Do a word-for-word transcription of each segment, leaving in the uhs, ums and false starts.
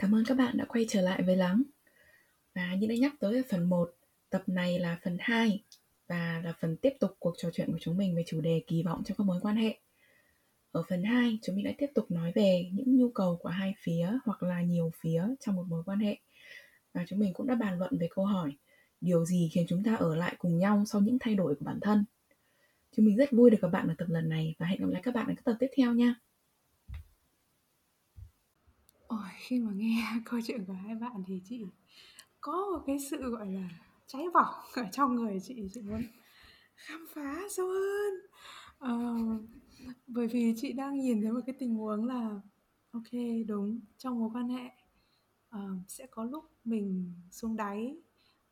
Cảm ơn các bạn đã quay trở lại với Lắng. Và như đã nhắc tới phần một, tập này là phần hai và là phần tiếp tục cuộc trò chuyện của chúng mình về chủ đề kỳ vọng trong các mối quan hệ. Ở phần hai, chúng mình đã tiếp tục nói về những nhu cầu của hai phía hoặc là nhiều phía trong một mối quan hệ. Và chúng mình cũng đã bàn luận về câu hỏi điều gì khiến chúng ta ở lại cùng nhau sau những thay đổi của bản thân. Chúng mình rất vui được gặp bạn ở tập lần này và hẹn gặp lại các bạn ở các tập tiếp theo nha. Ôi, khi mà nghe câu chuyện của hai bạn thì chị có một cái sự gọi là cháy bỏng ở trong người chị, chị muốn khám phá sâu hơn. À, bởi vì chị đang nhìn thấy một cái tình huống là ok, đúng, trong mối quan hệ uh, sẽ có lúc mình xuống đáy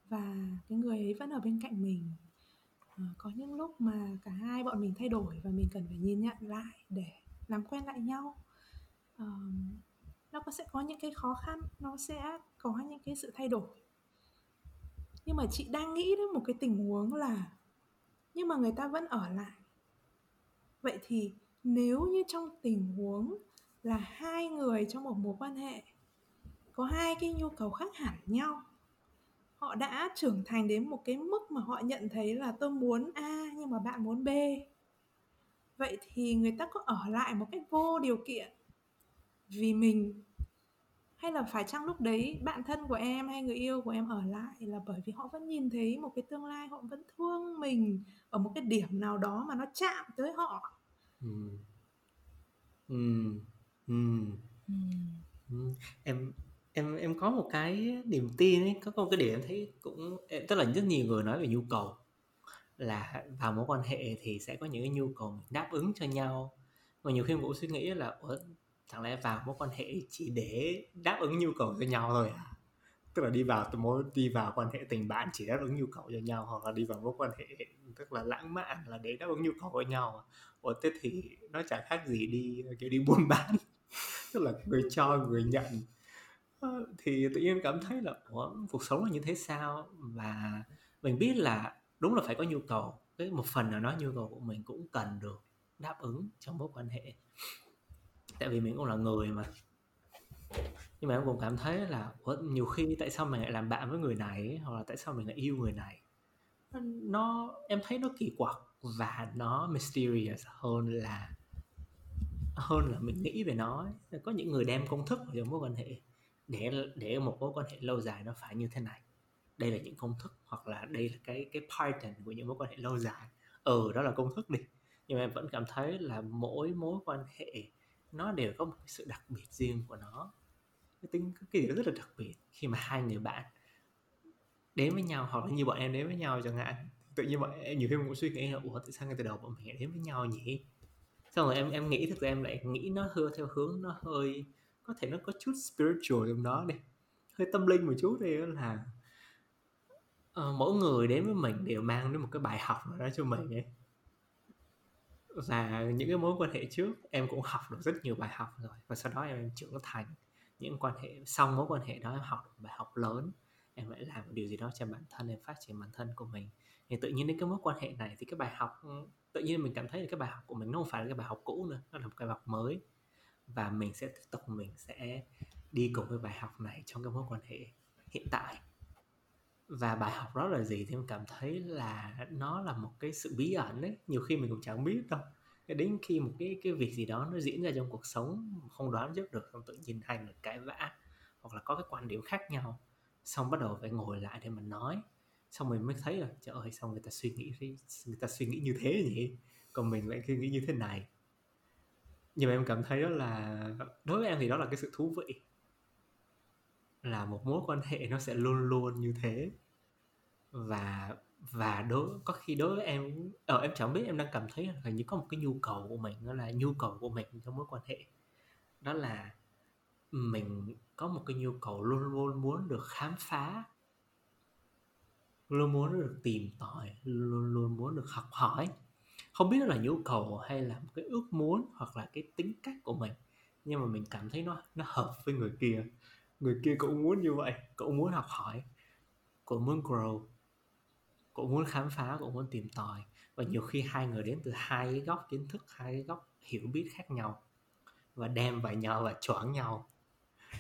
và cái người ấy vẫn ở bên cạnh mình. Uh, có những lúc mà cả hai bọn mình thay đổi và mình cần phải nhìn nhận lại để làm quen lại nhau. Uh, nó sẽ có những cái khó khăn, nó sẽ có những cái sự thay đổi. Nhưng mà chị đang nghĩ đến một cái tình huống là nhưng mà người ta vẫn ở lại. Vậy thì nếu như trong tình huống là hai người trong một mối quan hệ có hai cái nhu cầu khác hẳn nhau, họ đã trưởng thành đến một cái mức mà họ nhận thấy là tôi muốn A nhưng mà bạn muốn B, vậy thì người ta có ở lại một cách vô điều kiện vì mình, hay là phải chăng lúc đấy bạn thân của em hay người yêu của em ở lại là bởi vì họ vẫn nhìn thấy một cái tương lai, họ vẫn thương mình ở một cái điểm nào đó mà nó chạm tới họ. Ừ. Ừ. Ừ. Ừ. Ừ. Em em em có một cái niềm tin ấy, có một cái điểm em thấy cũng tức là rất nhiều người nói về nhu cầu là vào mối quan hệ thì sẽ có những cái nhu cầu đáp ứng cho nhau, mà nhiều khi mình cũng suy nghĩ là ủa, chẳng lẽ vào mối quan hệ chỉ để đáp ứng nhu cầu cho nhau thôi à? Tức là đi vào mối đi vào quan hệ tình bạn chỉ đáp ứng nhu cầu cho nhau, hoặc là đi vào mối quan hệ tức là lãng mạn là để đáp ứng nhu cầu cho nhau. Ủa thế thì nó chẳng khác gì đi kiểu đi buôn bán, tức là người cho người nhận. Thì tự nhiên cảm thấy là ủa, cuộc sống là như thế sao? Và mình biết là đúng là phải có nhu cầu, cái một phần nào đó nhu cầu của mình cũng cần được đáp ứng trong mối quan hệ, tại vì mình cũng là người mà. Nhưng mà em cũng cảm thấy là nhiều khi tại sao mình lại làm bạn với người này, hoặc là tại sao mình lại yêu người này, nó em thấy nó kỳ quặc và nó mysterious hơn là hơn là mình nghĩ về nó. Có những người đem công thức vào mối quan hệ để để một mối quan hệ lâu dài nó phải như thế này, đây là những công thức, hoặc là đây là cái cái pattern của những mối quan hệ lâu dài. Ừ, đó là công thức đi. Nhưng mà em vẫn cảm thấy là mỗi mối quan hệ nó đều có một sự đặc biệt riêng của nó, cái tính cái gì đó rất là đặc biệt khi mà hai người bạn đến với nhau, hoặc là như bọn em đến với nhau chẳng hạn. Tự nhiên bọn em nhiều khi mình cũng suy nghĩ là ủa tại sao ngay từ đầu bọn mình lại đến với nhau nhỉ? Xong rồi em em nghĩ thực ra em lại nghĩ nó hơi theo hướng nó hơi có thể nó có chút spiritual trong đó đi, hơi tâm linh một chút đi, là uh, mỗi người đến với mình đều mang đến một cái bài học nào đó cho mình ấy. Và những cái mối quan hệ trước em cũng học được rất nhiều bài học rồi, và sau đó em trưởng thành. Những quan hệ sau mối quan hệ đó em học được bài học lớn, em lại làm điều gì đó cho bản thân, em phát triển bản thân của mình. Thì tự nhiên đến cái mối quan hệ này thì cái bài học, tự nhiên mình cảm thấy là cái bài học của mình nó không phải là cái bài học cũ nữa, nó là một cái bài học mới. Và mình sẽ tiếp tục, mình sẽ đi cùng với bài học này trong cái mối quan hệ hiện tại. Và bài học đó là gì thì em cảm thấy là nó là một cái sự bí ẩn ấy, nhiều khi mình cũng chẳng biết đâu. Đến khi một cái, cái việc gì đó nó diễn ra trong cuộc sống không đoán trước được, không tự nhiên hai người cãi vã hoặc là có cái quan điểm khác nhau, xong bắt đầu phải ngồi lại để mà nói, xong mình mới thấy là trời ơi, sao người ta suy nghĩ người ta suy nghĩ như thế nhỉ, còn mình lại cứ nghĩ như thế này. Nhưng mà em cảm thấy đó là đối với em thì đó là cái sự thú vị, là một mối quan hệ nó sẽ luôn luôn như thế. Và và đối có khi đối với em ờ, em chẳng biết, em đang cảm thấy là như có một cái nhu cầu của mình, đó là nhu cầu của mình trong mối quan hệ, đó là mình có một cái nhu cầu luôn luôn muốn được khám phá, luôn muốn được tìm tòi, luôn luôn muốn được học hỏi. Không biết là nhu cầu hay là một cái ước muốn hoặc là cái tính cách của mình, nhưng mà mình cảm thấy nó nó hợp với người kia. Người kia cũng muốn như vậy, cũng muốn học hỏi, cũng muốn grow, cũng muốn khám phá, cũng muốn tìm tòi. Và nhiều khi hai người đến từ hai cái góc kiến thức, hai cái góc hiểu biết khác nhau, và đem vào nhau và choảng nhau.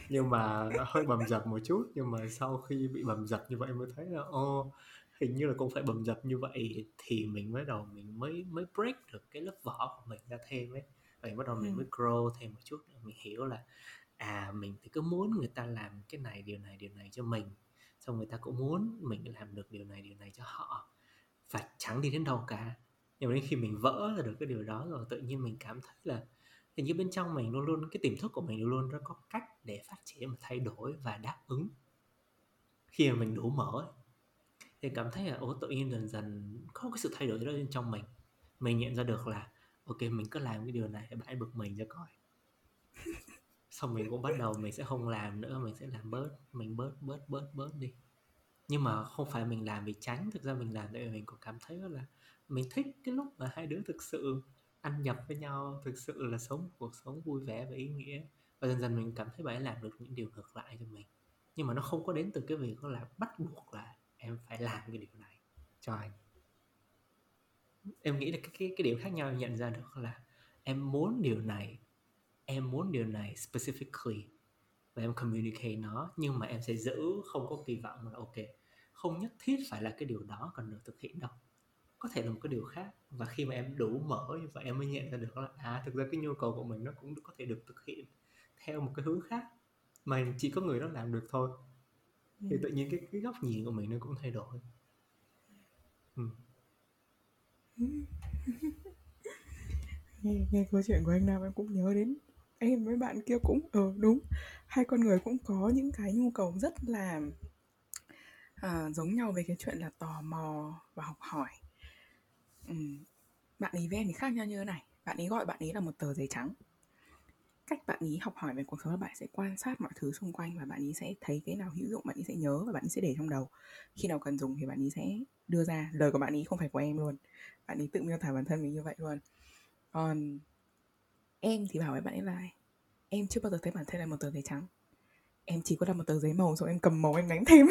nhưng mà nó hơi bầm dập một chút, nhưng mà sau khi bị bầm dập như vậy mới thấy là ô, hình như là cũng phải bầm dập như vậy thì mình mới đầu mình mới mới break được cái lớp vỏ của mình ra thêm ấy, vậy bắt đầu mình ừ. mới grow thêm một chút, mình hiểu là à mình thì cứ muốn người ta làm cái này điều này điều này cho mình, xong người ta cũng muốn mình làm được điều này điều này cho họ và chẳng đi đến đâu cả. Nhưng mà đến khi mình vỡ ra được cái điều đó rồi, tự nhiên mình cảm thấy là hình như bên trong mình luôn luôn, cái tiềm thức của mình luôn luôn nó có cách để phát triển và thay đổi và đáp ứng khi mà mình đủ mở ấy. Thì cảm thấy là ố tự nhiên dần dần có cái sự thay đổi đó bên trong mình. Mình nhận ra được là ok, mình cứ làm cái điều này để bãi bực mình cho coi. Xong mình cũng bắt đầu mình sẽ không làm nữa, mình sẽ làm bớt, mình bớt bớt bớt bớt đi. Nhưng mà không phải mình làm vì tránh, thực ra mình làm tại vì mình cũng cảm thấy là mình thích cái lúc mà hai đứa thực sự ăn nhập với nhau, thực sự là sống một cuộc sống vui vẻ và ý nghĩa. Và dần dần mình cảm thấy bạn làm được những điều ngược lại cho mình. Nhưng mà nó không có đến từ cái việc là bắt buộc là em phải làm cái điều này cho anh. Em nghĩ là cái, cái, cái điểm khác nhau nhận ra được là em muốn điều này, em muốn điều này specifically và em communicate nó, nhưng mà em sẽ giữ không có kỳ vọng là ok, không nhất thiết phải là cái điều đó còn được thực hiện đâu, có thể là một cái điều khác. Và khi mà em đủ mở và em mới nhận ra được là à, thực ra cái nhu cầu của mình nó cũng có thể được thực hiện theo một cái hướng khác mà chỉ có người đó làm được thôi. Thì tự nhiên cái, cái góc nhìn của mình nó cũng thay đổi. ừ. nghe, nghe câu chuyện của anh Nam em cũng nhớ đến em với bạn kia cũng ừ đúng, hai con người cũng có những cái nhu cầu rất là à, giống nhau về cái chuyện là tò mò và học hỏi. ừ. Bạn ấy với em thì khác nhau như thế này. Bạn ấy gọi bạn ấy là một tờ giấy trắng. Cách bạn ý học hỏi về cuộc sống là bạn sẽ quan sát mọi thứ xung quanh và bạn ý sẽ thấy cái nào hữu dụng bạn ý sẽ nhớ và bạn ý sẽ để trong đầu. Khi nào cần dùng thì bạn ý sẽ đưa ra. Lời của bạn ý không phải của em luôn. Bạn ý tự miêu tả bản thân mình như vậy luôn. Còn em thì bảo với bạn ấy là em chưa bao giờ thấy bản thân là một tờ giấy trắng. Em chỉ có là một tờ giấy màu, rồi em cầm màu em ném thêm.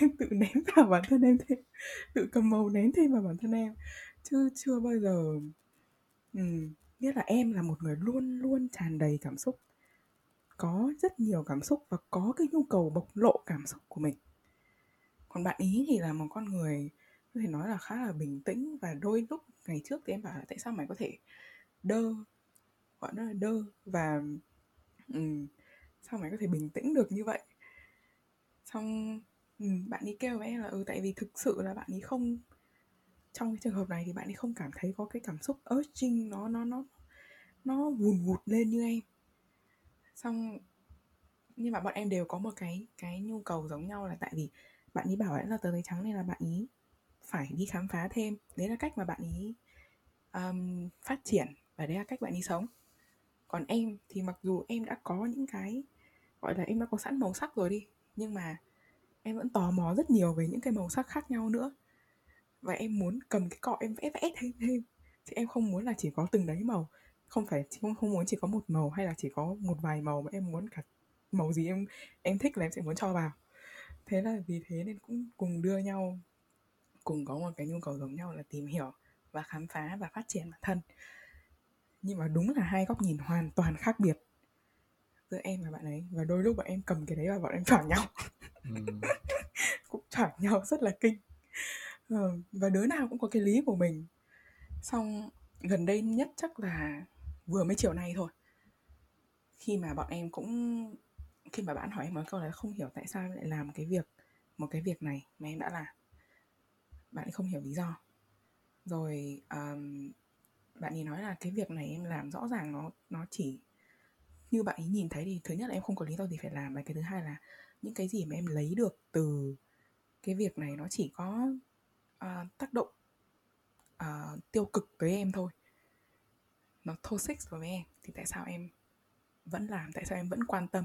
Em tự ném vào bản thân em thêm. Tự cầm màu ném thêm vào bản thân em. Chứ chưa bao giờ... Ừ... Nghĩa là em là một người luôn luôn tràn đầy cảm xúc, có rất nhiều cảm xúc và có cái nhu cầu bộc lộ cảm xúc của mình. Còn bạn ý thì là một con người có thể nói là khá là bình tĩnh. Và đôi lúc ngày trước thì em bảo là tại sao mày có thể đơ, gọi nó là đơ, và um, sao mày có thể bình tĩnh được như vậy. Xong um, bạn ý kêu với em là ừ, tại vì thực sự là bạn ý không, trong cái trường hợp này thì bạn ấy không cảm thấy có cái cảm xúc urging nó nó nó nó vùn vụt lên như em. Xong nhưng mà bọn em đều có một cái cái nhu cầu giống nhau là tại vì bạn ấy bảo là tờ giấy trắng nên là bạn ấy phải đi khám phá thêm. Đấy là cách mà bạn ấy um, phát triển và đấy là cách bạn ấy sống. Còn em thì mặc dù em đã có những cái gọi là em đã có sẵn màu sắc rồi đi, nhưng mà em vẫn tò mò rất nhiều về những cái màu sắc khác nhau nữa. Và em muốn cầm cái cọ em vẽ vẽ thêm thêm. Chứ em không muốn là chỉ có từng đấy màu. Không phải, không, không muốn chỉ có một màu hay là chỉ có một vài màu, mà em muốn cả màu gì em em thích là em sẽ muốn cho vào. Thế là vì thế nên cũng cùng đưa nhau, cùng có một cái nhu cầu giống nhau là tìm hiểu và khám phá và phát triển bản thân. Nhưng mà đúng là hai góc nhìn hoàn toàn khác biệt giữa em và bạn ấy. Và đôi lúc bọn em cầm cái đấy và bọn em chọi nhau. Cũng chọi nhau rất là kinh. Và đứa nào cũng có cái lý của mình. Xong gần đây nhất chắc là vừa mới chiều nay thôi, khi mà bọn em cũng, khi mà bạn hỏi em một câu là không hiểu tại sao em lại làm cái việc, một cái việc này mà em đã làm. Bạn ấy không hiểu lý do. Rồi um, bạn ấy nói là cái việc này em làm rõ ràng nó, nó chỉ như bạn ấy nhìn thấy thì thứ nhất là em không có lý do gì phải làm, và cái thứ hai là những cái gì mà em lấy được từ cái việc này nó chỉ có À, tác động à, tiêu cực với em thôi. Nó toxic với em. Thì tại sao em vẫn làm, tại sao em vẫn quan tâm.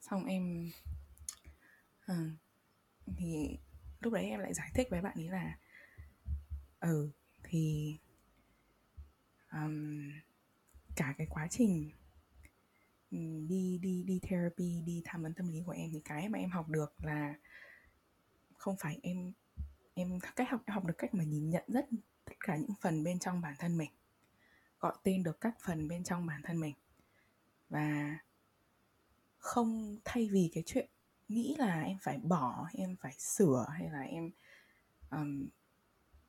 Xong em à, thì lúc đấy em lại giải thích với bạn ấy là Ừ thì um, cả cái quá trình đi, đi, đi therapy, đi tham vấn tâm lý của em, thì cái mà em học được là không phải em Em cách học, em học được cách mà nhìn nhận rất tất cả những phần bên trong bản thân mình, gọi tên được các phần bên trong bản thân mình. Và không, thay vì cái chuyện nghĩ là em phải bỏ, em phải sửa hay là em um,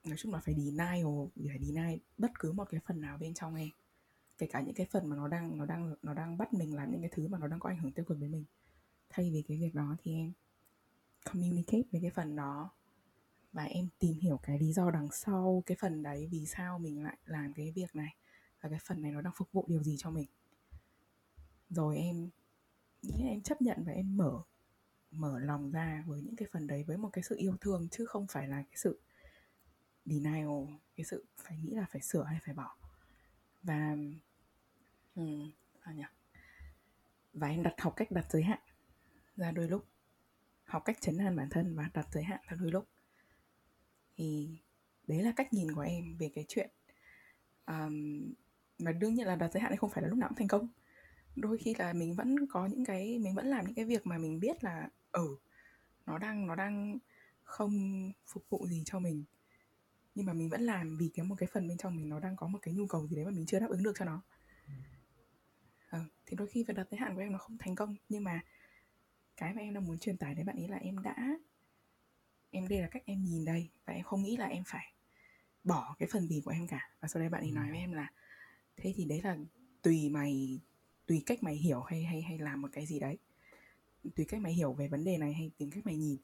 nói chung là phải deny phải deny bất cứ một cái phần nào bên trong em, kể cả những cái phần mà nó đang nó đang nó đang bắt mình làm những cái thứ mà nó đang có ảnh hưởng tiêu cực đến mình. Thay vì cái việc đó thì em communicate với cái phần đó và em tìm hiểu cái lý do đằng sau cái phần đấy, vì sao mình lại làm cái việc này và cái phần này nó đang phục vụ điều gì cho mình. Rồi em em chấp nhận và em mở mở lòng ra với những cái phần đấy với một cái sự yêu thương, chứ không phải là cái sự denial, cái sự phải nghĩ là phải sửa hay phải bỏ. Và ừ, sao nhỉ? Và em đặt học cách đặt giới hạn ra đôi lúc, học cách chấn an bản thân và đặt giới hạn ra đôi lúc. Thì đấy là cách nhìn của em về cái chuyện. um, Mà đương nhiên là đặt giới hạn thì không phải là lúc nào cũng thành công. Đôi khi là mình vẫn có những cái, mình vẫn làm những cái việc mà mình biết là ừ, nó đang, nó đang không phục vụ gì cho mình, nhưng mà mình vẫn làm vì cái một cái phần bên trong mình nó đang có một cái nhu cầu gì đấy mà mình chưa đáp ứng được cho nó. Ừ, thì đôi khi việc đặt giới hạn của em nó không thành công, nhưng mà cái mà em đang muốn truyền tải đến bạn ấy là em đã, em đây là cách em nhìn đây, và em không nghĩ là em phải bỏ cái phần gì của em cả. Và sau đây bạn ấy nói với em là thế thì đấy là tùy mày, tùy cách mày hiểu hay hay hay làm một cái gì đấy, tùy cách mày hiểu về vấn đề này hay tìm cách mày nhìn.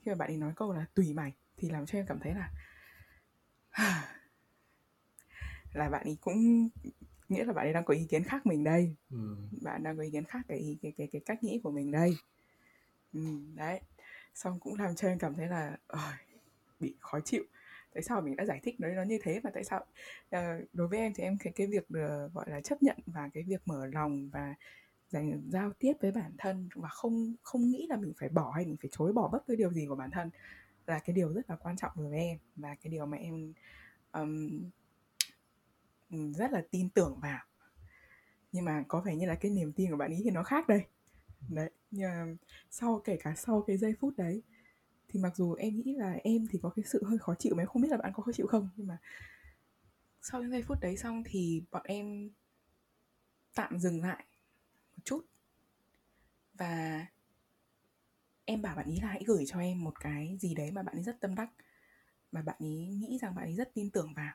Khi mà bạn ấy nói câu là tùy mày thì làm cho em cảm thấy là là bạn ấy cũng nghĩa là bạn ấy đang có ý kiến khác mình đây. Ừ. Bạn đang có ý kiến khác cái cái cái cái cách nghĩ của mình đây. Ừ, đấy. Xong cũng làm cho em cảm thấy là ôi, bị khó chịu. Tại sao mình đã giải thích nó như thế, và tại sao à, đối với em thì em cái cái việc được gọi là chấp nhận và cái việc mở lòng và dành, giao tiếp với bản thân và không không nghĩ là mình phải bỏ hay mình phải chối bỏ bất cứ điều gì của bản thân là cái điều rất là quan trọng đối với em, và cái điều mà em um, rất là tin tưởng vào. Nhưng mà có vẻ như là cái niềm tin của bạn ý thì nó khác đây. Đấy, nhưng sau, kể cả sau cái giây phút đấy thì mặc dù em nghĩ là em thì có cái sự hơi khó chịu, mà em không biết là bạn có khó chịu không, nhưng mà sau cái giây phút đấy xong thì bọn em tạm dừng lại một chút và em bảo bạn ý là hãy gửi cho em một cái gì đấy mà bạn ấy rất tâm đắc, mà bạn ấy nghĩ rằng bạn ấy rất tin tưởng vào.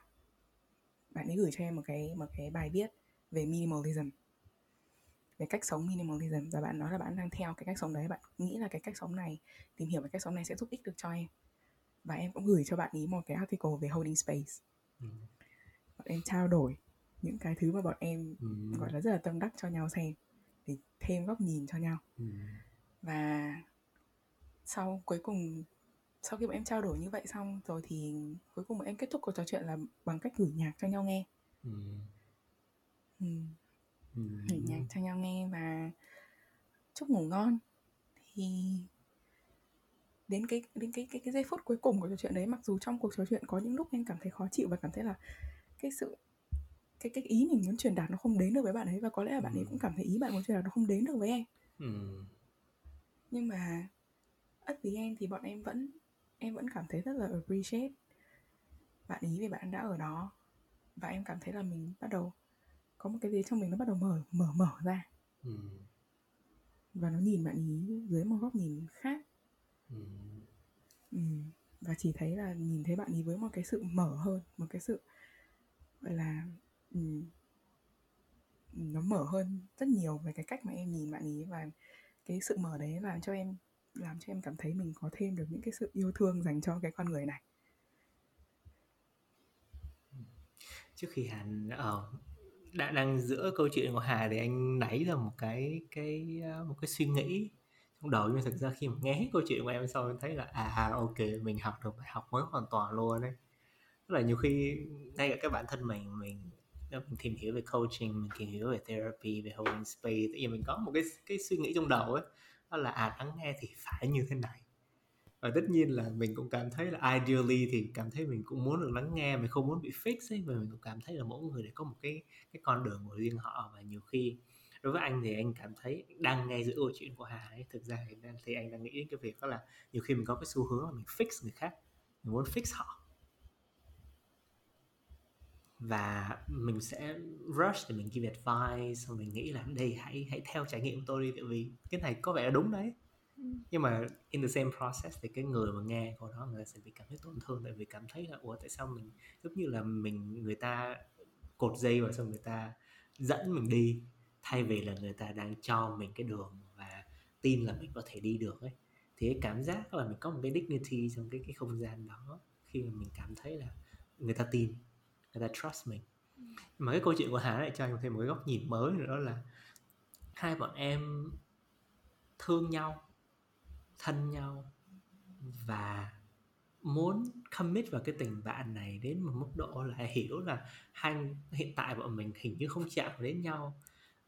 Bạn ấy gửi cho em một cái, một cái bài viết về minimalism, về cách sống minimalism, và bạn nói là bạn đang theo cái cách sống đấy, bạn nghĩ là cái cách sống này, tìm hiểu về cách sống này sẽ giúp ích được cho em. Và em cũng gửi cho bạn ý một cái article về holding space. Ừ. Bọn em trao đổi những cái thứ mà bọn em ừ. gọi là rất là tâm đắc cho nhau xem, để thêm góc nhìn cho nhau. Ừ. Và sau cuối cùng, sau khi bọn em trao đổi như vậy xong rồi thì cuối cùng bọn em kết thúc cuộc trò chuyện là bằng cách gửi nhạc cho nhau nghe. Ừ. Ừ. Ừ. Gửi nhạc cho nhau nghe và chúc ngủ ngon. Thì đến cái đến cái cái cái giây phút cuối cùng của trò chuyện đấy, mặc dù trong cuộc trò chuyện có những lúc em cảm thấy khó chịu và cảm thấy là cái sự cái cái ý mình muốn truyền đạt nó không đến được với bạn ấy, và có lẽ là bạn ấy cũng cảm thấy ý bạn muốn truyền đạt nó không đến được với em. Ừ. Nhưng mà at the end thì bọn em vẫn em vẫn cảm thấy rất là appreciate bạn ý vì bạn đã ở đó, và em cảm thấy là mình bắt đầu có một cái gì trong mình nó bắt đầu mở mở mở ra. Ừ. Và nó nhìn bạn ý dưới một góc nhìn khác. Ừ. Ừ. Và chỉ thấy là nhìn thấy bạn ý với một cái sự mở hơn, một cái sự gọi là ừ, nó mở hơn rất nhiều về cái cách mà em nhìn bạn ý, và cái sự mở đấy làm cho em làm cho em cảm thấy mình có thêm được những cái sự yêu thương dành cho cái con người này. Trước khi Hà ở đã đang giữa câu chuyện của Hà thì anh nảy ra một cái cái một cái suy nghĩ trong đầu, nhưng thực ra khi mà nghe hết câu chuyện của em sau em thấy là à ok, mình học được bài học mới hoàn toàn luôn đấy. Tức là nhiều khi ngay cả các bản thân mình mình mình tìm hiểu về coaching, mình tìm hiểu về therapy, về holding space, tự nhiên mình có một cái cái suy nghĩ trong đầu ấy, đó là à lắng nghe thì phải như thế này. Và tất nhiên là mình cũng cảm thấy là ideally thì cảm thấy mình cũng muốn được lắng nghe, mình không muốn bị fix ấy, mà mình cũng cảm thấy là mỗi người đều có một cái cái con đường của riêng họ. Và nhiều khi đối với anh thì anh cảm thấy đang nghe giữa câu chuyện của Hà ấy, thực ra thì anh đang nghĩ đến cái việc đó là nhiều khi mình có cái xu hướng là mình fix người khác, mình muốn fix họ. Và mình sẽ rush để mình give advice, xong mình nghĩ là đây hãy hãy theo trải nghiệm của tôi đi, tại vì cái này có vẻ là đúng đấy. Nhưng mà in the same process thì cái người mà nghe câu đó người ta sẽ bị cảm thấy tổn thương, tại vì cảm thấy là ủa tại sao mình giống như là mình người ta cột dây vào, xong người ta dẫn mình đi, thay vì là người ta đang cho mình cái đường và tin là mình có thể đi được ấy. Thì cái cảm giác là mình có một cái dignity trong cái cái không gian đó, khi mà mình cảm thấy là người ta tin, người ta trust mình. Mà cái câu chuyện của Hà lại cho em thêm một cái góc nhìn mới nữa, đó là hai bọn em thương nhau, thân nhau và muốn commit vào cái tình bạn này đến một mức độ là hiểu là hai hiện tại bọn mình hình như không chạm đến nhau.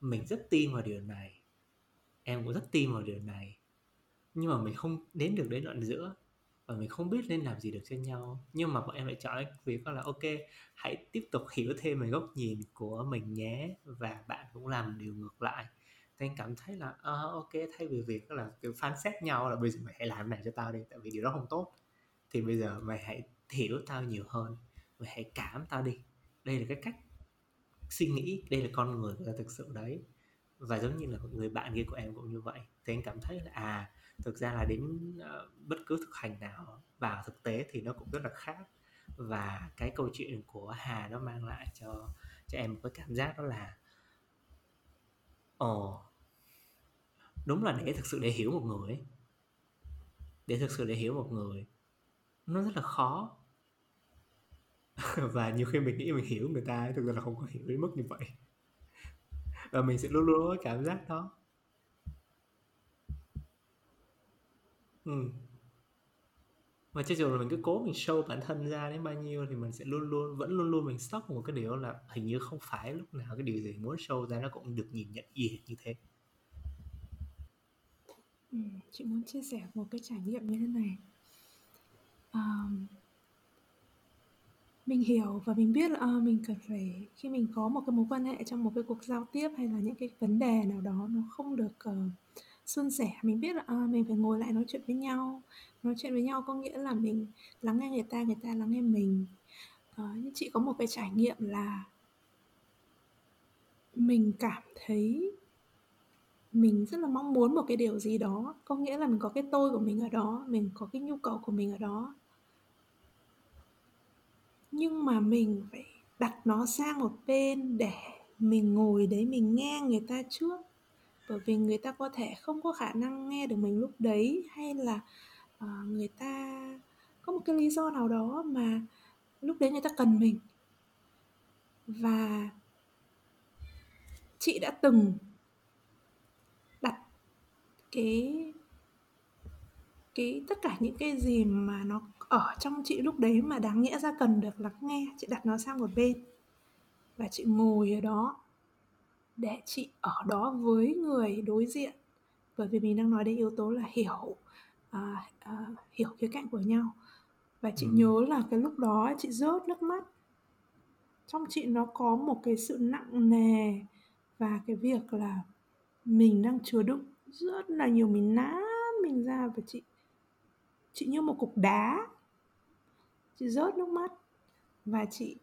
Mình rất tin vào điều này, em cũng rất tin vào điều này, nhưng mà mình không đến được đến đoạn giữa và mình không biết nên làm gì được cho nhau. Nhưng mà bọn em lại chọn việc là ok, hãy tiếp tục hiểu thêm về góc nhìn của mình nhé, và bạn cũng làm điều ngược lại. Thì anh cảm thấy là uh, ok, thay vì việc là kiểu phán xét nhau là bây giờ mày hãy làm này cho tao đi, tại vì điều đó không tốt, thì bây giờ mày hãy hiểu tao nhiều hơn, mày hãy cảm tao đi. Đây là cái cách suy nghĩ, đây là con người của ta thực sự đấy. Và giống như là người bạn kia của em cũng như vậy. Thì anh cảm thấy là à, thực ra là đến uh, bất cứ thực hành nào vào thực tế thì nó cũng rất là khác. Và cái câu chuyện của Hà nó mang lại cho, cho em một cái cảm giác đó là Ồ, oh, đúng là để thực sự để hiểu một người ấy. Để thực sự để hiểu một người nó rất là khó. Và nhiều khi mình nghĩ mình hiểu người ta ấy, thực ra là không có hiểu đến mức như vậy. Và mình sẽ luôn luôn có cảm giác đó. Ừ. Và cho dù là mình cứ cố mình show bản thân ra đến bao nhiêu thì mình sẽ luôn luôn vẫn luôn luôn mình stuck một cái điều là hình như không phải lúc nào cái điều gì mình muốn show ra nó cũng được nhìn nhận y hệt như thế. Ừ, chị muốn chia sẻ một cái trải nghiệm như thế này. Um, mình hiểu và mình biết là uh, mình cần phải, khi mình có một cái mối quan hệ trong một cái cuộc giao tiếp hay là những cái vấn đề nào đó nó không được uh, suôn sẻ, mình biết là à, mình phải ngồi lại nói chuyện với nhau. Nói chuyện với nhau có nghĩa là mình lắng nghe người ta, người ta lắng nghe mình. À, nhưng chị có một cái trải nghiệm là mình cảm thấy mình rất là mong muốn một cái điều gì đó, có nghĩa là mình có cái tôi của mình ở đó, mình có cái nhu cầu của mình ở đó, nhưng mà mình phải đặt nó sang một bên để mình ngồi đấy mình nghe người ta trước. Bởi vì người ta có thể không có khả năng nghe được mình lúc đấy, hay là uh, người ta có một cái lý do nào đó mà lúc đấy người ta cần mình. Và chị đã từng đặt cái, cái tất cả những cái gì mà nó ở trong chị lúc đấy mà đáng nghĩa ra cần được lắng nghe, chị đặt nó sang một bên. Và chị ngồi ở đó để chị ở đó với người đối diện, bởi vì mình đang nói đến yếu tố là hiểu à, à, hiểu khía cạnh của nhau. Và chị ừ. nhớ là cái lúc đó chị rớt nước mắt. Trong chị nó có một cái sự nặng nề và cái việc là mình đang chứa đựng rất là nhiều, mình nã mình ra, và chị chị như một cục đá, chị rớt nước mắt. Và chị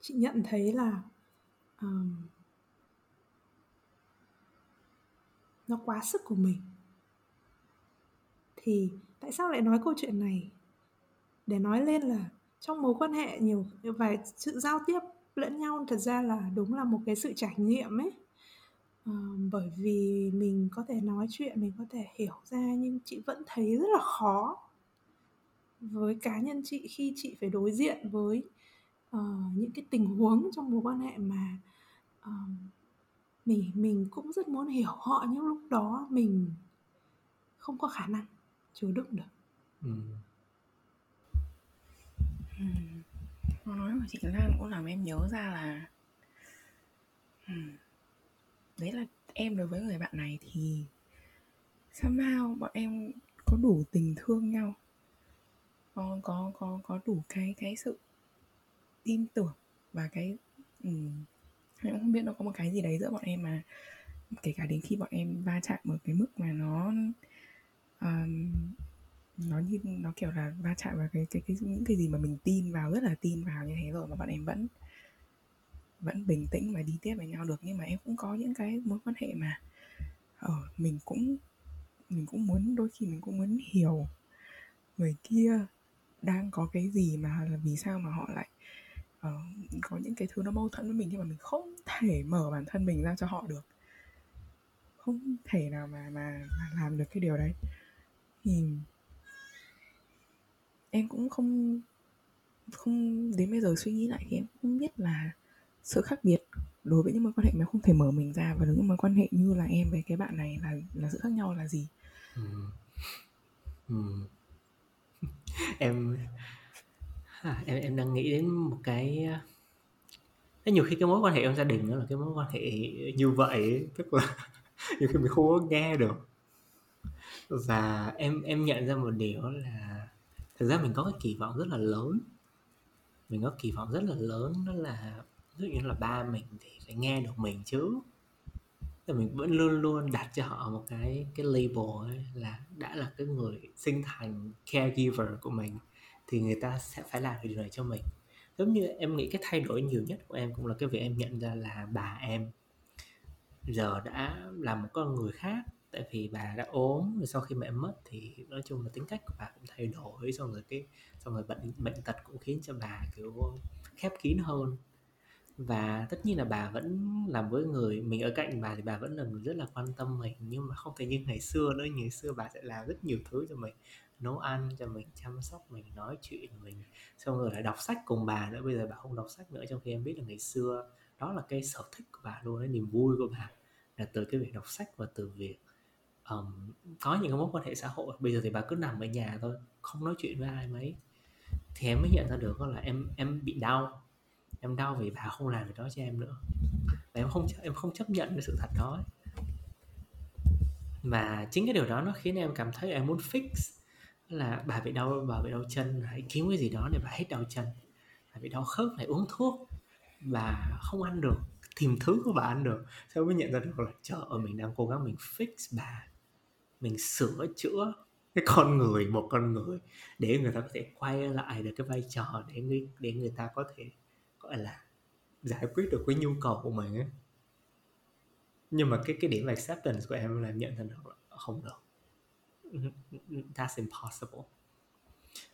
chị nhận thấy là Um, nó quá sức của mình. Thì tại sao lại nói câu chuyện này? Để nói lên là trong mối quan hệ nhiều và sự giao tiếp lẫn nhau thật ra là đúng là một cái sự trải nghiệm ấy. um, Bởi vì mình có thể nói chuyện, mình có thể hiểu ra, nhưng chị vẫn thấy rất là khó. Với cá nhân chị, khi chị phải đối diện với Uh, những cái tình huống trong mối quan hệ mà uh, mình, mình cũng rất muốn hiểu họ, nhưng lúc đó mình không có khả năng chứa đựng được. ừ. Ừ. Nói mà chị Lan cũng làm em nhớ ra là ừ. đấy là em đối với người bạn này thì somehow bọn em có đủ tình thương nhau, Có, có, có, có đủ cái, cái sự tin tưởng và cái um, em không biết nó có một cái gì đấy giữa bọn em mà kể cả đến khi bọn em va chạm ở cái mức mà nó um, nó như nó kiểu là va chạm vào cái cái cái những cái gì mà mình tin vào, rất là tin vào như thế rồi mà bọn em vẫn vẫn bình tĩnh mà đi tiếp với nhau được. Nhưng mà em cũng có những cái mối quan hệ mà ờ mình cũng mình cũng muốn, đôi khi mình cũng muốn hiểu người kia đang có cái gì, mà là vì sao mà họ lại uh, có những cái thứ nó mâu thuẫn với mình, nhưng mà mình không thể mở bản thân mình ra cho họ được, không thể nào mà mà, mà làm được cái điều đấy. Thì em cũng không không đến bây giờ suy nghĩ lại thì em cũng biết là sự khác biệt đối với những mối quan hệ mà không thể mở mình ra và những mối quan hệ như là em với cái bạn này là là sự khác nhau là gì. ừ. Ừ. em em em đang nghĩ đến một cái, nhiều khi cái mối quan hệ trong gia đình đó là cái mối quan hệ như vậy, tức là nhiều khi mình không có nghe được. Và em em nhận ra một điều là thực ra mình có cái kỳ vọng rất là lớn, mình có kỳ vọng rất là lớn đó là ví dụ như là ba mình thì phải nghe được mình chứ. Thì mình vẫn luôn luôn đặt cho họ một cái cái label ấy, là đã là cái người sinh thành caregiver của mình thì người ta sẽ phải làm điều này cho mình. Giống như em nghĩ cái thay đổi nhiều nhất của em cũng là cái việc em nhận ra là bà em giờ đã là một con người khác, tại vì bà đã ốm rồi, sau khi mẹ mất thì nói chung là tính cách của bà cũng thay đổi, xong rồi cái xong rồi bệnh bệnh tật cũng khiến cho bà kiểu khép kín hơn. Và tất nhiên là bà vẫn làm với người mình ở cạnh bà thì bà vẫn là người rất là quan tâm mình, nhưng mà không thể như ngày xưa nữa. Ngày xưa bà sẽ làm rất nhiều thứ cho mình, nấu ăn cho mình, chăm sóc mình, nói chuyện mình, xong rồi lại đọc sách cùng bà nữa. Bây giờ bà không đọc sách nữa, trong khi em biết là ngày xưa đó là cái sở thích của bà luôn, cái niềm vui của bà là từ cái việc đọc sách và từ việc um, có những cái mối quan hệ xã hội. Bây giờ thì bà cứ nằm ở nhà thôi, không nói chuyện với ai mấy. Thì em mới nhận ra được là em em bị đau. Em đau vì bà không làm được đó cho em nữa. Và em không, em không chấp nhận cái sự thật đó ấy. Mà chính cái điều đó nó khiến em cảm thấy em muốn fix. Là bà bị đau, bà bị đau chân, hãy kiếm cái gì đó để bà hết đau chân. Bà bị đau khớp, hãy uống thuốc. Bà không ăn được, tìm thứ của bà ăn được. Sao mới nhận ra được là trời ơi, mình đang cố gắng mình fix bà. Mình sửa chữa cái con người, một con người, để người ta có thể quay lại được cái vai trò, để người, để người ta có thể gọi là giải quyết được cái nhu cầu của mình ấy. Nhưng mà cái, cái điểm acceptance của em là em nhận ra được không được, that's impossible.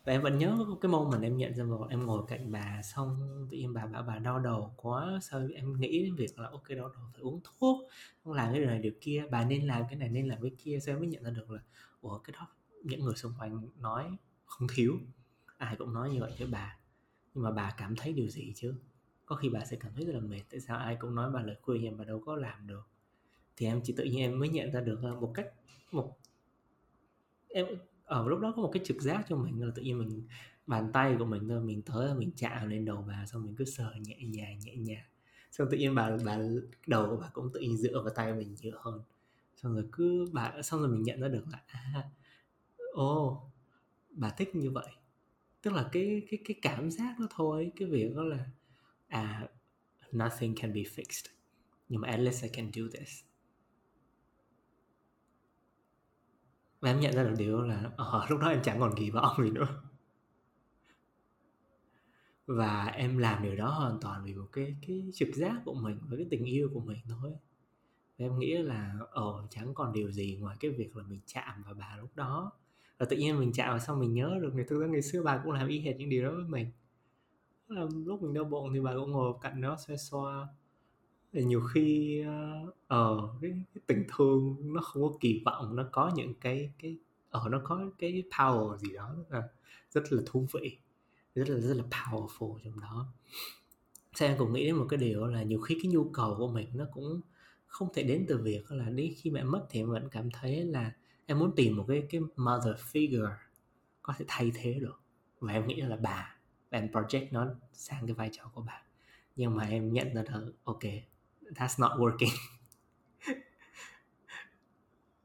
Và em vẫn nhớ cái moment em nhận ra mà em ngồi cạnh bà, xong tự nhiên bà bảo bà, bà đau đầu quá. Sau em nghĩ đến việc là ok, đau đầu phải uống thuốc, không làm cái điều này điều kia, bà nên làm cái này nên làm cái kia. Sau em mới nhận ra được là ủa, cái đó những người xung quanh nói không thiếu, ai cũng nói như vậy với bà. Nhưng mà bà cảm thấy điều gì chứ? Có khi bà sẽ cảm thấy rất là mệt. Tại sao ai cũng nói bà lời khuyên nhưng bà đâu có làm được? Thì em chỉ tự nhiên em mới nhận ra được một cách một em ở lúc đó có một cái trực giác cho mình là tự nhiên mình bàn tay của mình thôi, mình tới mình chạm lên đầu bà, xong mình cứ sờ nhẹ nhàng nhẹ nhàng, xong tự nhiên bà bà đầu của bà cũng tự nhiên dựa vào tay mình dựa hơn, xong rồi cứ bà xong rồi mình nhận ra được là ô oh, bà thích như vậy. Tức là cái cái cái cảm giác đó thôi, cái việc đó là à, nothing can be fixed, nhưng mà at least I can do this. Và em nhận ra được điều là ở lúc đó em chẳng còn kỳ vọng gì nữa, và em làm điều đó hoàn toàn vì một cái cái trực giác của mình với cái tình yêu của mình thôi. Và em nghĩ là ồ, chẳng còn điều gì ngoài cái việc là mình chạm vào bà lúc đó. Và tự nhiên mình chạm vào xong mình nhớ được ngày thực ra ngày xưa bà cũng làm y hệt những điều đó với mình. Là lúc mình đau bụng thì bà cũng ngồi cạnh nó xoa xoa. Thì nhiều khi ờ uh, cái, cái tình thương nó không có kỳ vọng, nó có những cái cái ở uh, nó có cái power gì đó rất là, rất là thú vị, rất là rất là powerful trong đó. Em cũng nghĩ đến một cái điều là nhiều khi cái nhu cầu của mình nó cũng không thể đến từ việc là đến khi mẹ mất thì mình cảm thấy là em muốn tìm một cái, cái mother figure có thể thay thế được. Và em nghĩ là bà, và em project nó sang cái vai trò của bà. Nhưng mà em nhận ra là ok, that's not working.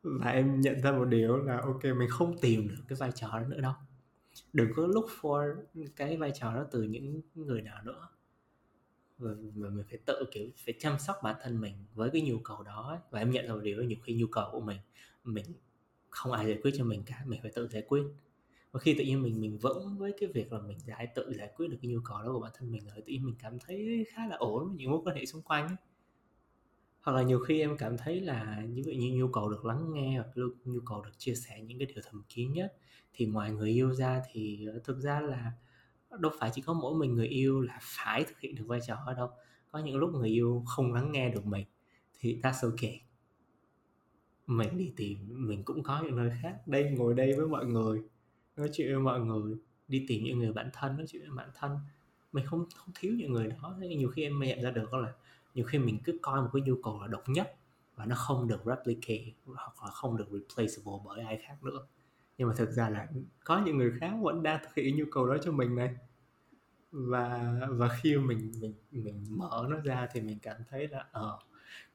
Và em nhận ra một điều là ok, mình không tìm được cái vai trò đó nữa đâu. Đừng có look for cái vai trò đó từ những người nào nữa. Và mình phải tự kiểu phải chăm sóc bản thân mình với cái nhu cầu đó. Và em nhận ra một điều là nhiều khi nhu cầu của mình, mình không ai giải quyết cho mình cả, mình phải tự giải quyết. và khi tự nhiên mình mình vẫn với cái việc là mình giải tự giải quyết được cái nhu cầu đó của bản thân mình rồi, tự nhiên mình cảm thấy khá là ổn với những mối quan hệ xung quanh ấy. Hoặc là nhiều khi em cảm thấy là như vậy, như nhu cầu được lắng nghe hoặc lu- nhu cầu được chia sẻ những cái điều thầm kín nhất, thì ngoài người yêu ra thì ờ, thực ra là đâu phải chỉ có mỗi mình người yêu là phải thực hiện được vai trò đó đâu. Có những lúc người yêu không lắng nghe được mình thì that's okay, mình đi tìm, mình cũng có những nơi khác, đây ngồi đây với mọi người, nói chuyện với mọi người, đi tìm những người bạn thân, nói chuyện với bạn thân, mình không không thiếu những người đó. Thế nhiều khi em mới nhận ra được đó là nhiều khi mình cứ coi một cái nhu cầu là độc nhất và nó không được replicate hoặc là không được replaceable bởi ai khác nữa, nhưng mà thực ra là có những người khác vẫn đang thực hiện nhu cầu đó cho mình này, và và khi mình mình mình mở nó ra thì mình cảm thấy là ờ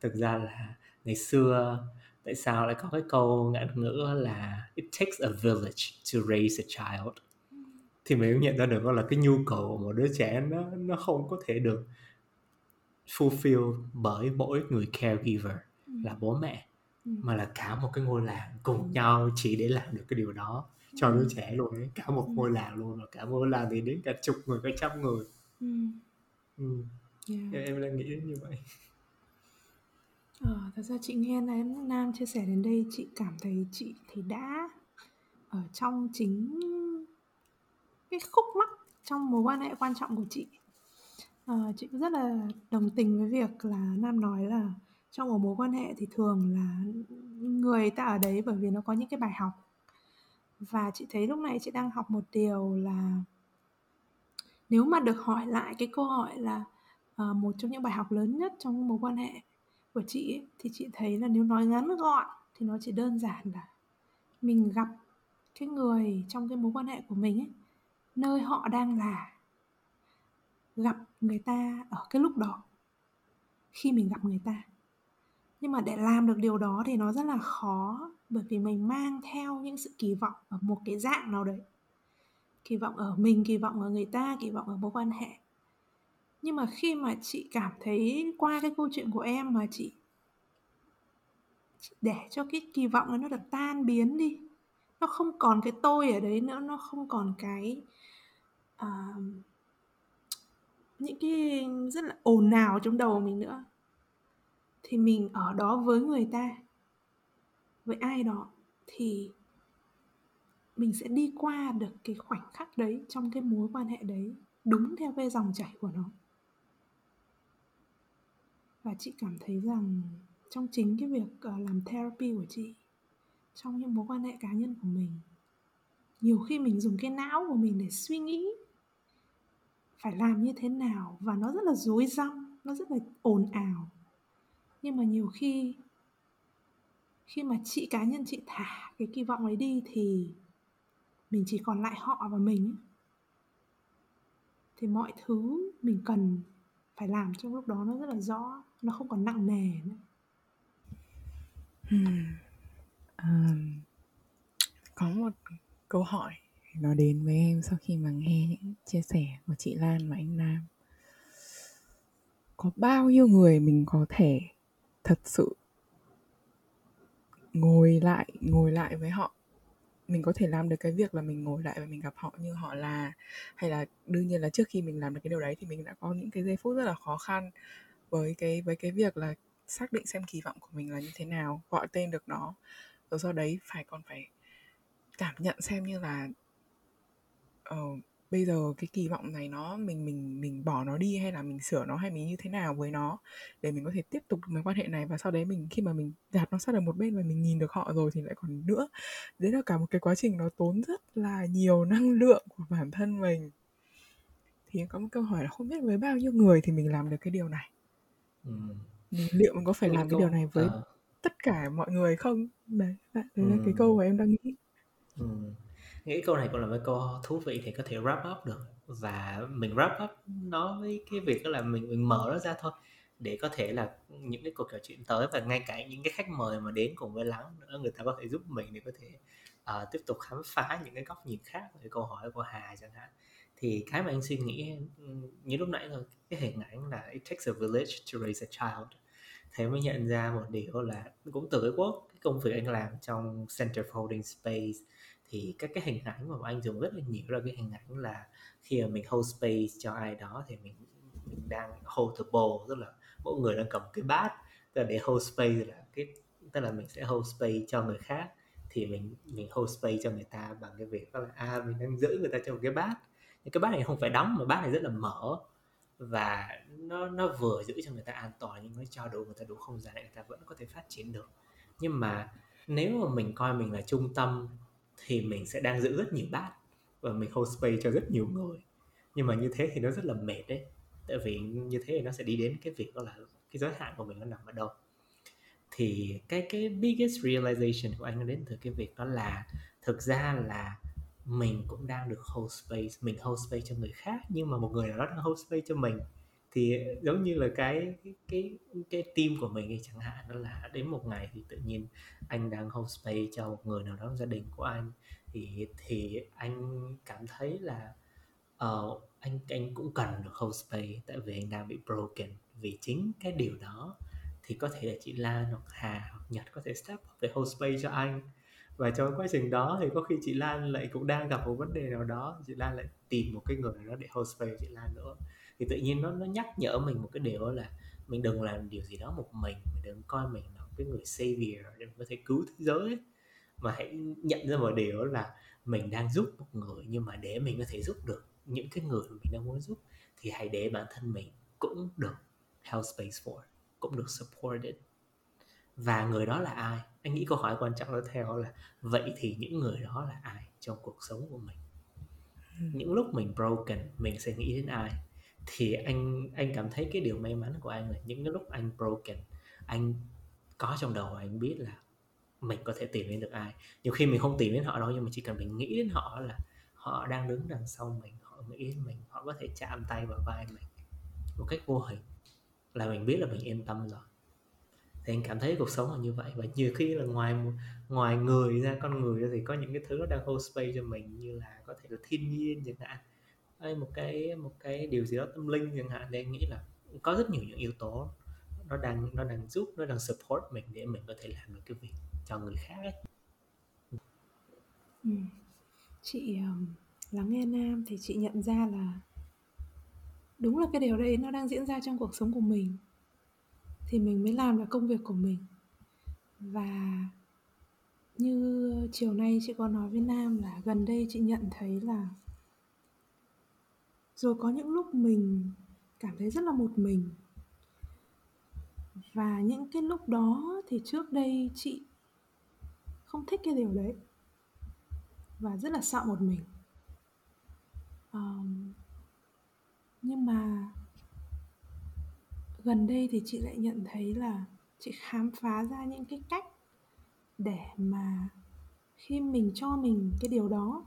thực ra là ngày xưa tại sao lại có cái câu ngạn ngữ là it takes a village to raise a child, thì mình cũng nhận ra được đó là cái nhu cầu của một đứa trẻ nó nó không có thể được fulfill bởi mỗi người caregiver Ừ. là bố mẹ, Ừ. mà là cả một cái ngôi làng cùng Ừ. nhau chỉ để làm được cái điều đó cho đứa Ừ. trẻ luôn ấy, cả một Ừ. ngôi làng luôn, và cả một ngôi làng thì đến cả chục người, cả trăm người. Ừ. ừ. Em Yeah. em đang nghĩ đến như vậy. Ờ, thật ra chị nghe là em Nam chia sẻ đến đây, chị cảm thấy chị thì đã ở trong chính cái khúc mắc trong mối quan hệ quan trọng của chị. Ờ, chị cũng rất là đồng tình với việc là Nam nói là trong một mối quan hệ thì thường là người ta ở đấy bởi vì nó có những cái bài học, và chị thấy lúc này chị đang học một điều là nếu mà được hỏi lại cái câu hỏi là ờ, một trong những bài học lớn nhất trong mối quan hệ của chị ấy, thì chị thấy là nếu nói ngắn gọn thì nó chỉ đơn giản là mình gặp cái người trong cái mối quan hệ của mình ấy, nơi họ đang là, gặp người ta ở cái lúc đó khi mình gặp người ta. Nhưng mà để làm được điều đó thì nó rất là khó, bởi vì mình mang theo những sự kỳ vọng ở một cái dạng nào đấy, kỳ vọng ở mình, kỳ vọng ở người ta, kỳ vọng ở mối quan hệ. Nhưng mà khi mà chị cảm thấy qua cái câu chuyện của em mà chị để cho cái kỳ vọng đó nó được tan biến đi, nó không còn cái tôi ở đấy nữa, nó không còn cái à, những cái rất là ồn ào trong đầu mình nữa, thì mình ở đó với người ta, với ai đó, thì mình sẽ đi qua được cái khoảnh khắc đấy trong cái mối quan hệ đấy đúng theo cái dòng chảy của nó. Và chị cảm thấy rằng trong chính cái việc ờ, làm therapy của chị, trong những mối quan hệ cá nhân của mình, nhiều khi mình dùng cái não của mình để suy nghĩ phải làm như thế nào, và nó rất là rối rắm, nó rất là ồn ào. Nhưng mà nhiều khi khi mà chị cá nhân chị thả cái kỳ vọng ấy đi thì mình chỉ còn lại họ và mình ấy. Thì mọi thứ mình cần phải làm trong lúc đó nó rất là rõ, nó không còn nặng nề nữa. Ừm, ờm, Có một câu hỏi nó đến với em sau khi mà nghe những chia sẻ của chị Lan và anh Nam. Có bao nhiêu người mình có thể thật sự ngồi lại ngồi lại với họ, mình có thể làm được cái việc là mình ngồi lại và mình gặp họ như họ là, hay là đương nhiên là trước khi mình làm được cái điều đấy thì mình đã có những cái giây phút rất là khó khăn với cái với cái việc là xác định xem kỳ vọng của mình là như thế nào, gọi tên được nó, rồi sau đấy phải còn phải cảm nhận xem như là ờ, bây giờ cái kỳ vọng này nó mình mình mình bỏ nó đi hay là mình sửa nó hay mình như thế nào với nó để mình có thể tiếp tục mối quan hệ này, và sau đấy mình khi mà mình gạt nó sang ở một bên và mình nhìn được họ rồi thì lại còn nữa. Đấy là cả một cái quá trình nó tốn rất là nhiều năng lượng của bản thân mình. Thì có một câu hỏi là không biết với bao nhiêu người thì mình làm được cái điều này, ừ. mình liệu mình có phải Cái làm cái điều câu này với ờ, tất cả mọi người không đấy. Đấy đấy là cái ừ. câu mà em đang nghĩ. Ừ. Nghĩ câu này cũng là một câu thú vị để có thể wrap up được, và mình wrap up nó với cái việc đó là mình mình mở nó ra thôi, để có thể là những cái cuộc trò chuyện tới và ngay cả những cái khách mời mà đến cùng với Lắng nữa, người ta có thể giúp mình để có thể ờ, tiếp tục khám phá những cái góc nhìn khác về câu hỏi của Hà chẳng hạn. Thì cái mà anh suy nghĩ ừ, như lúc nãy rồi, cái hình ảnh là it takes a village to raise a child, thế mới nhận ra một điều là cũng từ cái quốc cái công việc anh làm trong Center for Holding Space thì các cái hình ảnh mà bọn anh dùng rất là nhiều là cái hình ảnh là khi mà mình hold space cho ai đó thì mình mình đang hold the bowl, tức là mỗi người đang cầm cái bát, tức là để hold space là cái tức là mình sẽ hold space cho người khác, thì mình mình hold space cho người ta bằng cái việc là à, mình đang giữ người ta trong cái bát, nhưng cái bát này không phải đóng mà bát này rất là mở, và nó nó vừa giữ cho người ta an toàn nhưng nó cho đủ người ta đủ không gian để người ta vẫn có thể phát triển được. Nhưng mà nếu mà mình coi mình là trung tâm thì mình sẽ đang giữ rất nhiều bát và mình hold space cho rất nhiều người, nhưng mà như thế thì nó rất là mệt đấy, tại vì như thế thì nó sẽ đi đến cái việc đó là cái giới hạn của mình nó nằm ở đâu. Thì cái cái biggest realization của anh đến từ cái việc đó là thực ra là mình cũng đang được hold space, mình hold space cho người khác, nhưng mà một người nào đó đang hold space cho mình. Thì giống như là cái cái cái team của mình thì chẳng hạn, đó là đến một ngày thì tự nhiên anh đang hold space cho một người nào đó trong gia đình của anh, thì thì anh cảm thấy là uh, anh anh cũng cần được hold space, tại vì anh đang bị broken, vì chính cái điều đó. Thì có thể là chị Lan hoặc Hà hoặc Nhật có thể step up để hold space cho anh, và trong quá trình đó thì có khi chị Lan lại cũng đang gặp một vấn đề nào đó, chị Lan lại tìm một cái người nào đó để hold space chị Lan nữa, thì tự nhiên nó nó nhắc nhở mình một cái điều là mình đừng làm điều gì đó một mình, mình đừng coi mình là cái người savior để mình có thể cứu thế giới ấy. Mà hãy nhận ra một điều là mình đang giúp một người, nhưng mà để mình có thể giúp được những cái người mà mình đang muốn giúp thì hãy để bản thân mình cũng được held space for, cũng được supported. Và người đó là ai? Anh nghĩ câu hỏi quan trọng tiếp theo là vậy thì những người đó là ai trong cuộc sống của mình? Những lúc mình broken, mình sẽ nghĩ đến ai? Thì anh anh cảm thấy cái điều may mắn của anh là những lúc anh broken, anh có trong đầu anh biết là mình có thể tìm đến được ai. Nhiều khi mình không tìm đến họ đâu, nhưng mà chỉ cần mình nghĩ đến họ là họ đang đứng đằng sau mình, họ nghĩ đến mình, họ có thể chạm tay vào vai mình một cách vô hình, là mình biết là mình yên tâm rồi. Thì anh cảm thấy cuộc sống là như vậy. Và nhiều khi là ngoài ngoài người ra, con người ra thì có những cái thứ nó đang hold space cho mình, như là có thể là thiên nhiên chẳng hạn, hay một cái một cái điều gì đó tâm linh chẳng hạn. Thì anh nghĩ là có rất nhiều những yếu tố nó đang nó đang giúp, nó đang support mình để mình có thể làm được cái việc cho người khác ấy. Ừ. Chị um, lắng nghe Nam thì chị nhận ra là đúng là cái điều đấy nó đang diễn ra trong cuộc sống của mình, thì mình mới làm được công việc của mình. Và như chiều nay chị có nói với Nam là gần đây chị nhận thấy là rồi có những lúc mình cảm thấy rất là một mình, và những cái lúc đó thì trước đây chị không thích cái điều đấy và rất là sợ một mình. um, Nhưng mà gần đây thì chị lại nhận thấy là chị khám phá ra những cái cách để mà khi mình cho mình cái điều đó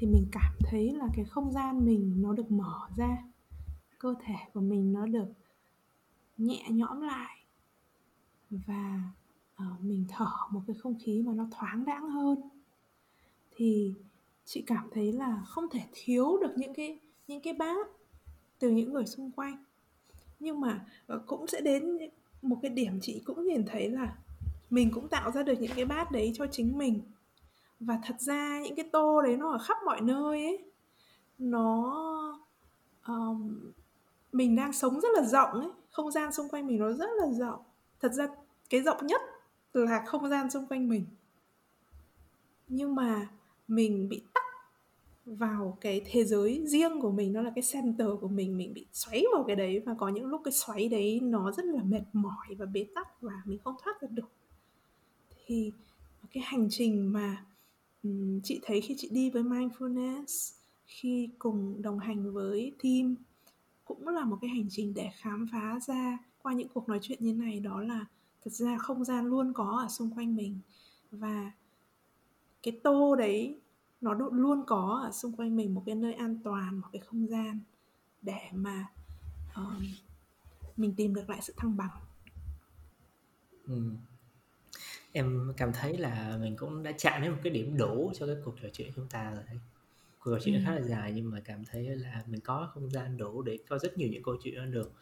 thì mình cảm thấy là cái không gian mình nó được mở ra, cơ thể của mình nó được nhẹ nhõm lại, và uh, mình thở một cái không khí mà nó thoáng đãng hơn. Thì chị cảm thấy là không thể thiếu được những cái, những cái bát từ những người xung quanh. Nhưng mà cũng sẽ đến một cái điểm chị cũng nhìn thấy là mình cũng tạo ra được những cái bát đấy cho chính mình. Và thật ra những cái tô đấy nó ở khắp mọi nơi ấy. Nó um, mình đang sống rất là rộng ấy, không gian xung quanh mình nó rất là rộng. Thật ra cái rộng nhất là không gian xung quanh mình. Nhưng mà mình bị tắc vào cái thế giới riêng của mình, nó là cái center của mình, mình bị xoáy vào cái đấy. Và có những lúc cái xoáy đấy nó rất là mệt mỏi và bế tắc, và mình không thoát ra được. Thì cái hành trình mà um, chị thấy khi chị đi với mindfulness, khi cùng đồng hành với team, cũng là một cái hành trình để khám phá ra qua những cuộc nói chuyện như này, đó là thật ra không gian luôn có ở xung quanh mình, và cái tô đấy nó luôn có ở xung quanh mình một cái nơi an toàn, một cái không gian để mà um, mình tìm được lại sự thăng bằng. Ừ. Em cảm thấy là mình cũng đã chạm đến một cái điểm đủ cho cái cuộc trò chuyện chúng ta rồi đấy. Cuộc trò chuyện ừ. khá là dài, nhưng mà cảm thấy là mình có không gian đủ để có rất nhiều những câu chuyện được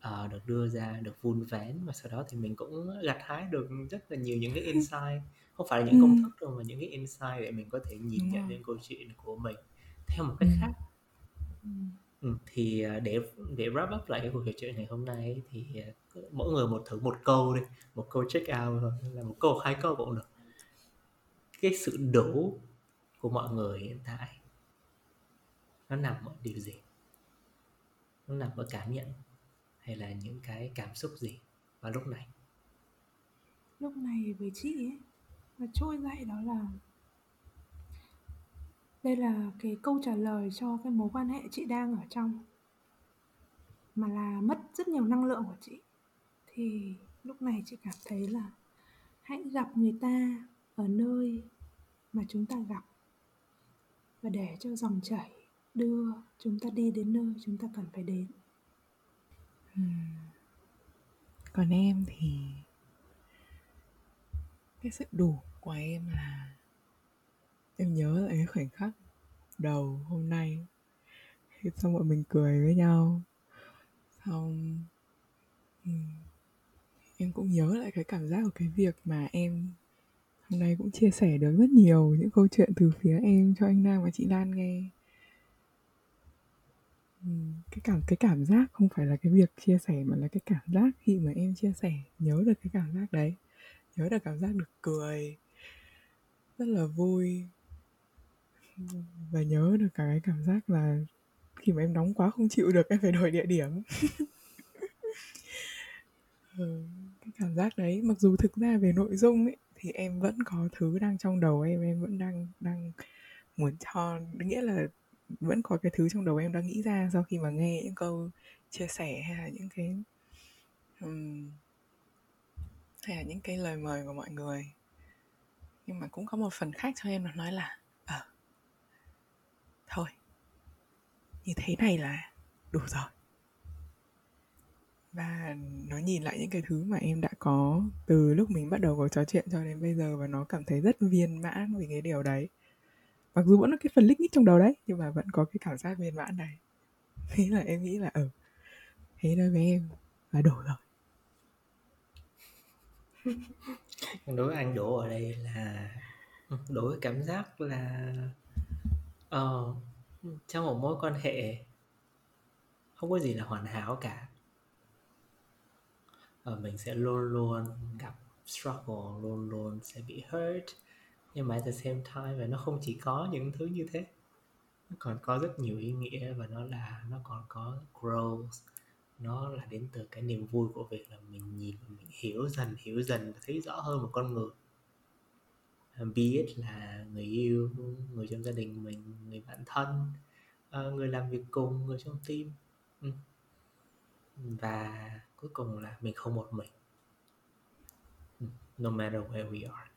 ờ, được đưa ra, được vun vén, và sau đó thì mình cũng gặt hái được rất là nhiều những cái insight, không phải là những công Ừ, thức đâu mà những cái insight để mình có thể nhìn đúng nhận rồi. lên câu chuyện của mình theo một cách Ừ. khác. Ừ. Ừ, thì à, để để wrap up lại cái cuộc trò chuyện ngày hôm nay ấy, thì à, cứ- mỗi người một thử một câu đi, một câu check out thôi, là một câu hai câu cũng được. Cái sự đủ của mọi người hiện tại nó nằm ở điều gì? Nó nằm ở cảm nhận hay là những cái cảm xúc gì vào lúc này? Lúc này với chị ấy, nó trôi dậy đó là đây là cái câu trả lời cho cái mối quan hệ chị đang ở trong, mà là mất rất nhiều năng lượng của chị. Thì lúc này chị cảm thấy là hãy gặp người ta ở nơi mà chúng ta gặp, và để cho dòng chảy đưa chúng ta đi đến nơi chúng ta cần phải đến. Ừ. Còn em thì cái sự đủ của em là em nhớ lại cái khoảnh khắc đầu hôm nay khi xong bọn mình cười với nhau, xong ừ, em cũng nhớ lại cái cảm giác của cái việc mà em hôm nay cũng chia sẻ được rất nhiều những câu chuyện từ phía em cho anh Nam và chị Lan nghe. Ừ, cái cảm cái cảm giác không phải là cái việc chia sẻ mà là cái cảm giác khi mà em chia sẻ, nhớ được cái cảm giác đấy, nhớ được cảm giác được cười rất là vui, và nhớ được cả cái cảm giác là khi mà em nóng quá không chịu được em phải đổi địa điểm. Ừ, cái cảm giác đấy mặc dù thực ra về nội dung ấy thì em vẫn có thứ đang trong đầu em em vẫn đang đang muốn cho, nghĩa là vẫn có cái thứ trong đầu em đang nghĩ ra sau khi mà nghe những câu chia sẻ hay là những cái ừm, hay là những cái lời mời của mọi người. Nhưng mà cũng có một phần khác cho em nó nói là ờ thôi như thế này là đủ rồi, và nó nhìn lại những cái thứ mà em đã có từ lúc mình bắt đầu cuộc trò chuyện cho đến bây giờ, và nó cảm thấy rất viên mãn vì cái điều đấy, mặc dù vẫn là cái phần lích nhích trong đầu đấy nhưng mà vẫn có cái cảm giác viên mãn này. Thế là em nghĩ là ừ thế đối với em là đủ rồi. Đối với anh, đổ ở đây là đối với cảm giác là ờ, trong một mối quan hệ không có gì là hoàn hảo cả, và mình sẽ luôn luôn gặp struggle, luôn luôn sẽ bị hurt, nhưng mà at the same time và nó không chỉ có những thứ như thế, nó còn có rất nhiều ý nghĩa, và nó là nó còn có growth, nó là đến từ cái niềm vui của việc là mình nhìn và mình hiểu dần hiểu dần và thấy rõ hơn một con người. À, be it là người yêu, người trong gia đình mình, người bạn thân, ờ, người làm việc cùng, người trong team. Ừ. Và cuối cùng là mình không một mình. Ừ. No matter where we are.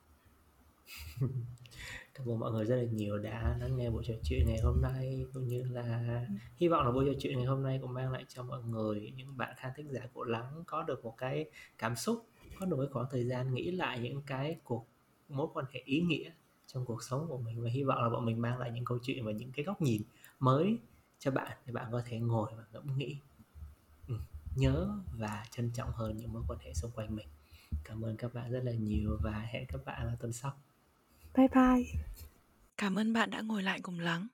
Cảm ơn mọi người rất là nhiều đã lắng nghe buổi trò chuyện ngày hôm nay, cũng như là hy vọng là buổi trò chuyện ngày hôm nay cũng mang lại cho mọi người, những bạn khán thính giả của Lắng, có được một cái cảm xúc, có được cái khoảng thời gian nghĩ lại những cái cuộc mối quan hệ ý nghĩa trong cuộc sống của mình, và hy vọng là bọn mình mang lại những câu chuyện và những cái góc nhìn mới cho bạn để bạn có thể ngồi và ngẫm nghĩ, ừ, nhớ và trân trọng hơn những mối quan hệ xung quanh mình. Cảm ơn các bạn rất là nhiều và hẹn các bạn vào tuần sau. Bye bye. Cảm ơn bạn đã ngồi lại cùng Lắng.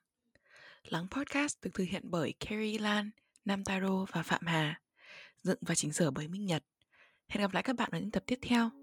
Lắng Podcast được thực hiện bởi Carrie Lan, Nam Taro và Phạm Hà, dựng và chỉnh sửa bởi Minh Nhật. Hẹn gặp lại các bạn ở những tập tiếp theo.